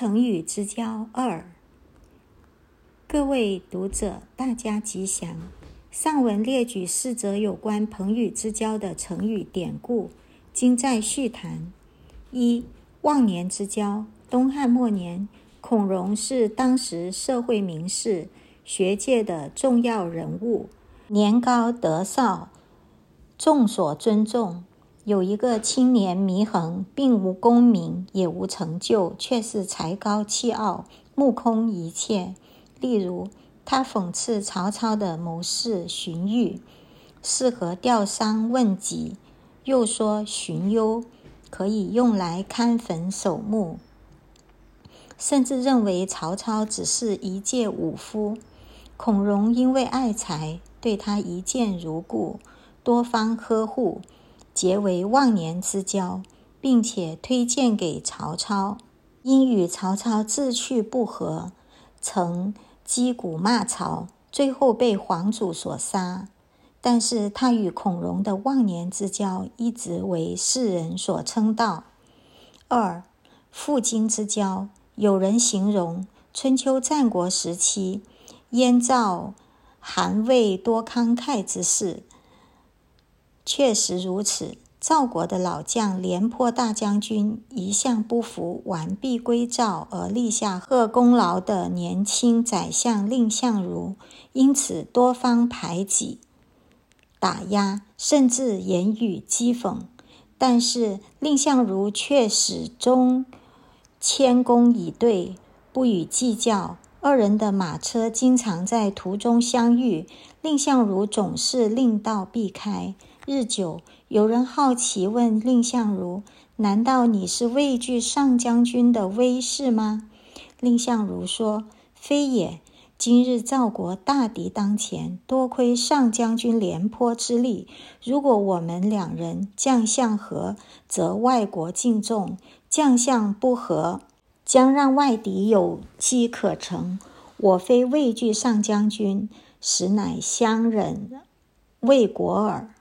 成语之交二。各位读者，大家吉祥。上文列举四则有关朋友之交的成语典故，今再续谈。一、忘年之交。东汉末年，孔融是当时社会名士、学界的重要人物，年高德劭，众所尊重。有一个青年祢衡，并无功名，也无成就，却是才高气傲，目空一切。例如，他讽刺曹操的谋士荀彧适合吊丧问疾，又说荀攸可以用来看坟守墓，甚至认为曹操只是一介武夫。孔融因为爱才，对他一见如故，多方呵护，结为忘年之交，并且推荐给曹操。因与曹操志趣不合，曾击鼓骂曹，最后被黄祖所杀。但是他与孔融的忘年之交一直为世人所称道。二、负荆之交。有人形容春秋战国时期燕赵韩魏多慷慨之事，确实如此。赵国的老将廉颇大将军一向不服完璧归赵而立下贺功劳的年轻宰相蔺相如，因此多方排挤、打压，甚至言语讥讽。但是蔺相如却始终谦恭以对，不予计较。二人的马车经常在途中相遇，蔺相如总是另道避开。日久，有人好奇问蔺相如，难道你是畏惧上将军的威势吗？蔺相如说，非也，今日赵国大敌当前，多亏上将军廉颇之力，如果我们两人将相合，则外国敬重，将相不合，将让外敌有机可乘。我非畏惧上将军，实乃相忍为国耳。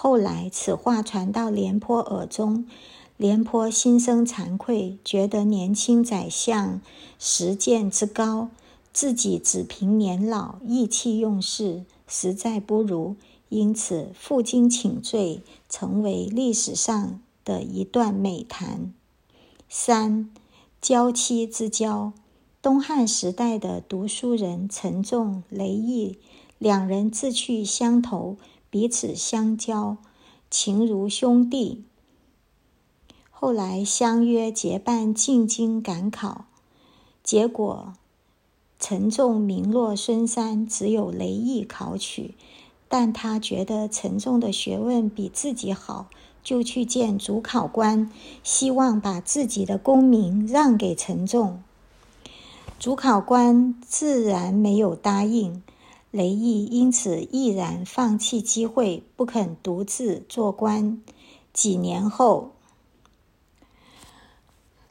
后来此话传到廉颇耳中，廉颇心生惭愧，觉得年轻宰相识见之高，自己只凭年老意气用事，实在不如，因此负荆请罪，成为历史上的一段美谈。三、娇妻之交。东汉时代的读书人陈仲、雷毅两人志趣相投，彼此相交，情如兄弟。后来相约结伴进京赶考，结果陈仲名落孙山，只有雷毅考取。但他觉得陈仲的学问比自己好，就去见主考官，希望把自己的功名让给陈仲。主考官自然没有答应，雷毅因此毅然放弃机会，不肯独自做官。几年后，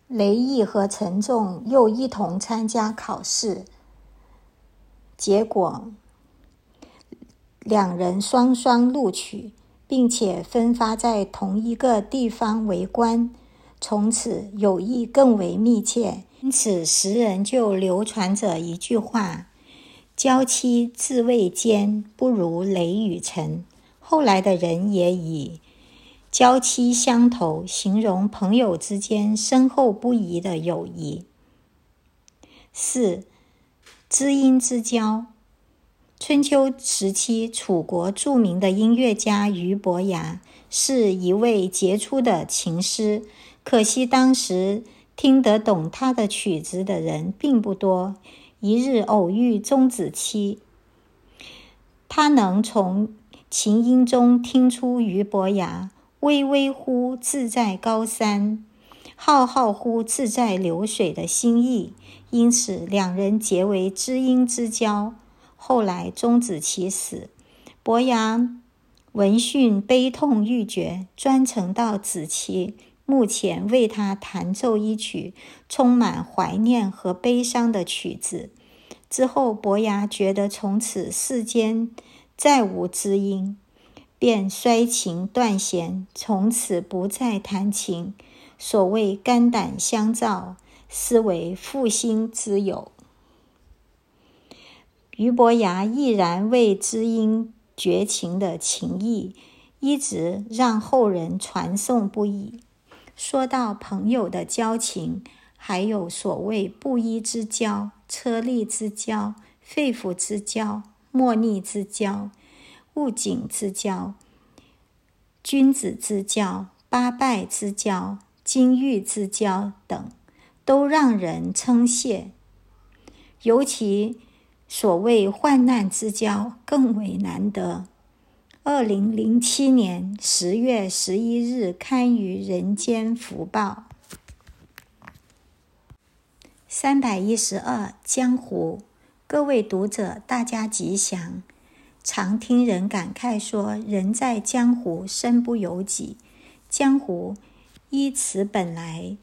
雷毅和陈仲又一同参加考试，结果两人双双录取，并且分发在同一个地方为官，从此友谊更为密切。因此时人就流传着一句话，娇妻自谓奸，不如雷与陈。后来的人也以娇妻相投形容朋友之间深厚不移的友谊。四、知音之交。春秋时期，楚国著名的音乐家俞伯牙是一位杰出的琴师，可惜当时听得懂他的曲子的人并不多。一日偶遇钟子期，他能从琴音中听出俞伯牙巍巍乎自在高山，浩浩乎自在流水的心意，因此两人结为知音之交。后来钟子期死，伯牙闻讯悲痛欲绝，专程到子期墓前为他弹奏一曲充满怀念和悲伤的曲子。之后伯牙觉得从此世间再无知音，便摔琴断弦，从此不再弹琴。所谓肝胆相照，斯为复兴之友。俞伯牙毅然为知音绝情的情谊，一直让后人传颂不已。说到朋友的交情，还有所谓布衣之交、车笠之交、肺腑之交、莫逆之交、物颈之交、君子之交、八拜之交、金玉之交等，都让人称谢。尤其所谓患难之交更为难得。2007年10月11日刊于《人间福报》。312江湖，各位读者大家吉祥。常听人感慨说，人在江湖身不由己。江湖一词本来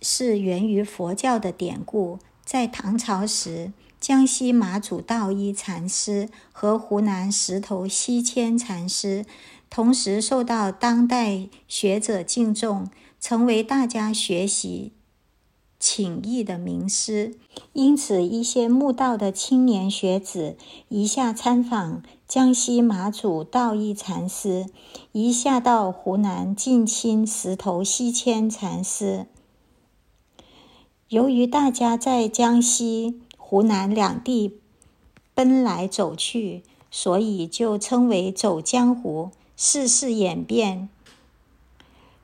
是源于佛教的典故，在唐朝时，江西马祖道一禅师和湖南石头西迁禅师同时受到当代学者敬重，成为大家学习请益的名师。因此一些慕道的青年学子一下参访江西马祖道一禅师，一下到湖南近亲石头西迁禅师。由于大家在江西湖南两地奔来走去，所以就称为走江湖，世事演变。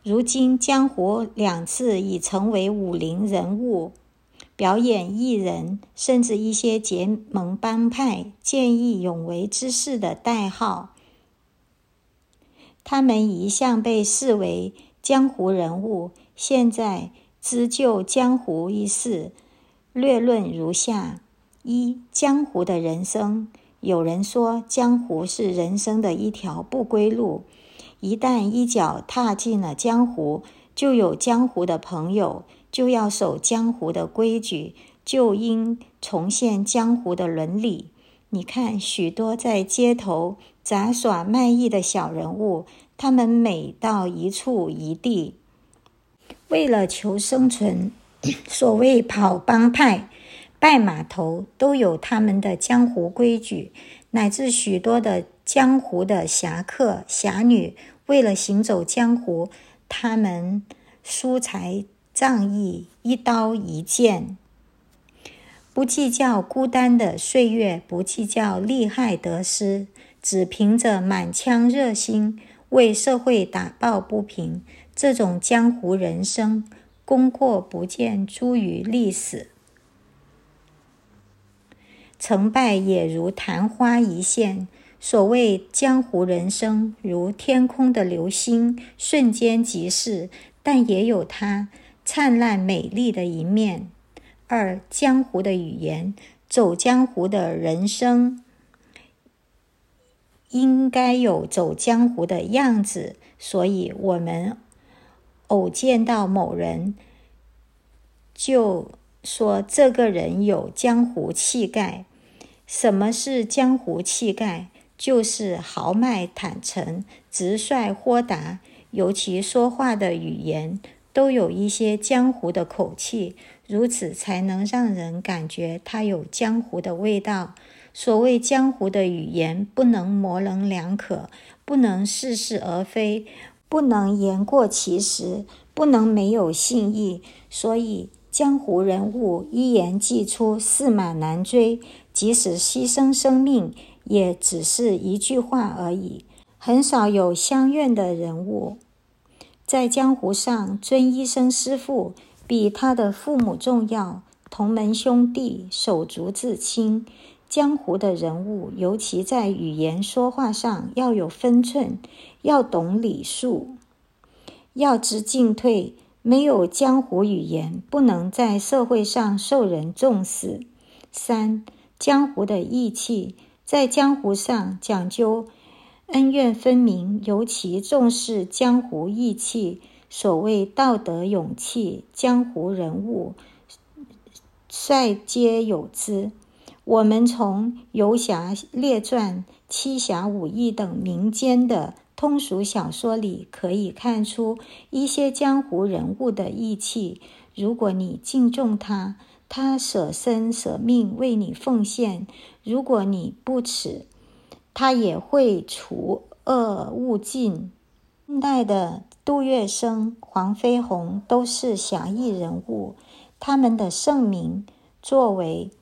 如今江湖两字已成为武林人物、表演艺人，甚至一些结盟帮派、见义勇为之士的代号。他们一向被视为江湖人物，现在知就江湖一事略论如下：一、江湖的人生。有人说，江湖是人生的一条不归路，一旦一脚踏进了江湖，就有江湖的朋友，就要守江湖的规矩，就应重现江湖的伦理。你看，许多在街头杂耍卖艺的小人物，他们每到一处一地，为了求生存，所谓跑帮派、拜码头，都有他们的江湖规矩，乃至许多的江湖的侠客、侠女，为了行走江湖，他们疏财仗义，一刀一剑，不计较孤单的岁月，不计较利害得失，只凭着满腔热心为社会打抱不平。这种江湖人生，功过不见诸于历史，成败也如昙花一现。所谓江湖人生，如天空的流星，瞬间即逝，但也有它灿烂美丽的一面。二、江湖的语言。走江湖的人生应该有走江湖的样子，所以我们偶见到某人，就说这个人有江湖气概。什么是江湖气概？就是豪迈、坦诚、直率、豁达，尤其说话的语言都有一些江湖的口气，如此才能让人感觉他有江湖的味道。所谓江湖的语言，不能模棱两可，不能似是而非，不能言过其实，不能没有信义。所以江湖人物一言既出，驷马难追，即使牺牲生命，也只是一句话而已，很少有相怨的人物。在江湖上，尊一声师父比他的父母重要，同门兄弟、手足至亲。江湖的人物，尤其在语言说话上要有分寸，要懂礼数，要知进退。没有江湖语言，不能在社会上受人重视。三、江湖的义气。在江湖上讲究恩怨分明，尤其重视江湖义气。所谓道德勇气，江湖人物率皆有之。我们从《游侠列传》《七侠五义》等民间的通俗小说里可以看出一些江湖人物的义气。如果你敬重他，他舍身舍命为你奉献；如果你不耻，他也会除恶务尽。近代的杜月笙、黄飞鸿都是侠义人物，他们的盛名作为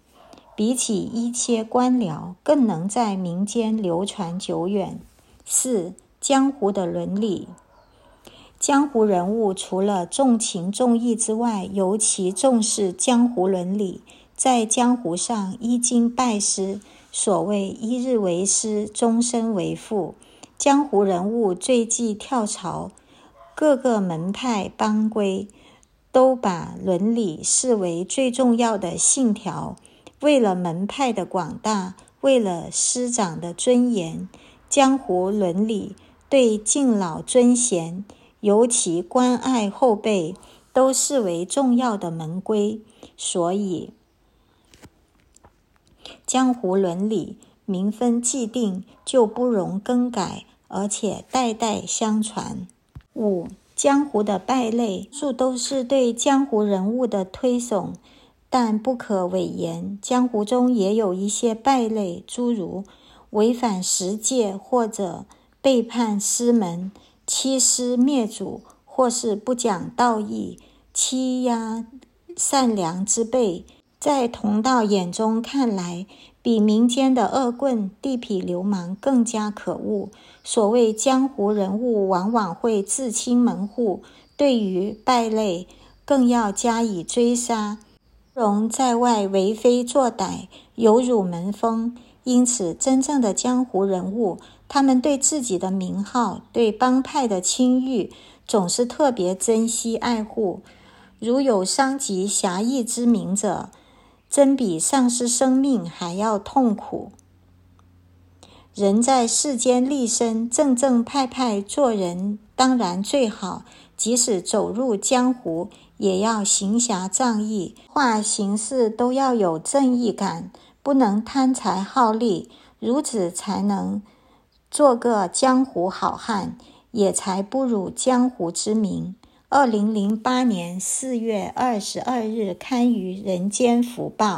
比起一切官僚更能在民间流传久远。四、江湖的伦理。江湖人物除了重情重义之外，尤其重视江湖伦理，在江湖上一经拜师，所谓一日为师，终身为父。江湖人物最忌跳槽，各个门派帮规都把伦理视为最重要的信条。为了门派的广大，为了师长的尊严，江湖伦理对敬老尊贤，尤其关爱后辈，都视为重要的门规。所以江湖伦理名分既定，就不容更改，而且代代相传。五、江湖的败类，数都是对江湖人物的推崇，但不可讳言，江湖中也有一些败类，诸如违反十戒或者背叛师门、欺师灭祖，或是不讲道义、欺压善良之辈。在同道眼中看来，比民间的恶棍、地痞流氓更加可恶。所谓江湖人物往往会自清门户，对于败类更要加以追杀，容在外为非作歹，有辱门风。因此，真正的江湖人物，他们对自己的名号、对帮派的清誉，总是特别珍惜爱护。如有伤及侠义之名者，真比丧失生命还要痛苦。人在世间立身，正正派派做人当然最好，即使走入江湖，也要行侠仗义，话行事都要有正义感，不能贪财好利，如此才能做个江湖好汉，也才不辱江湖之名。2008年4月22日刊于《人间福报》。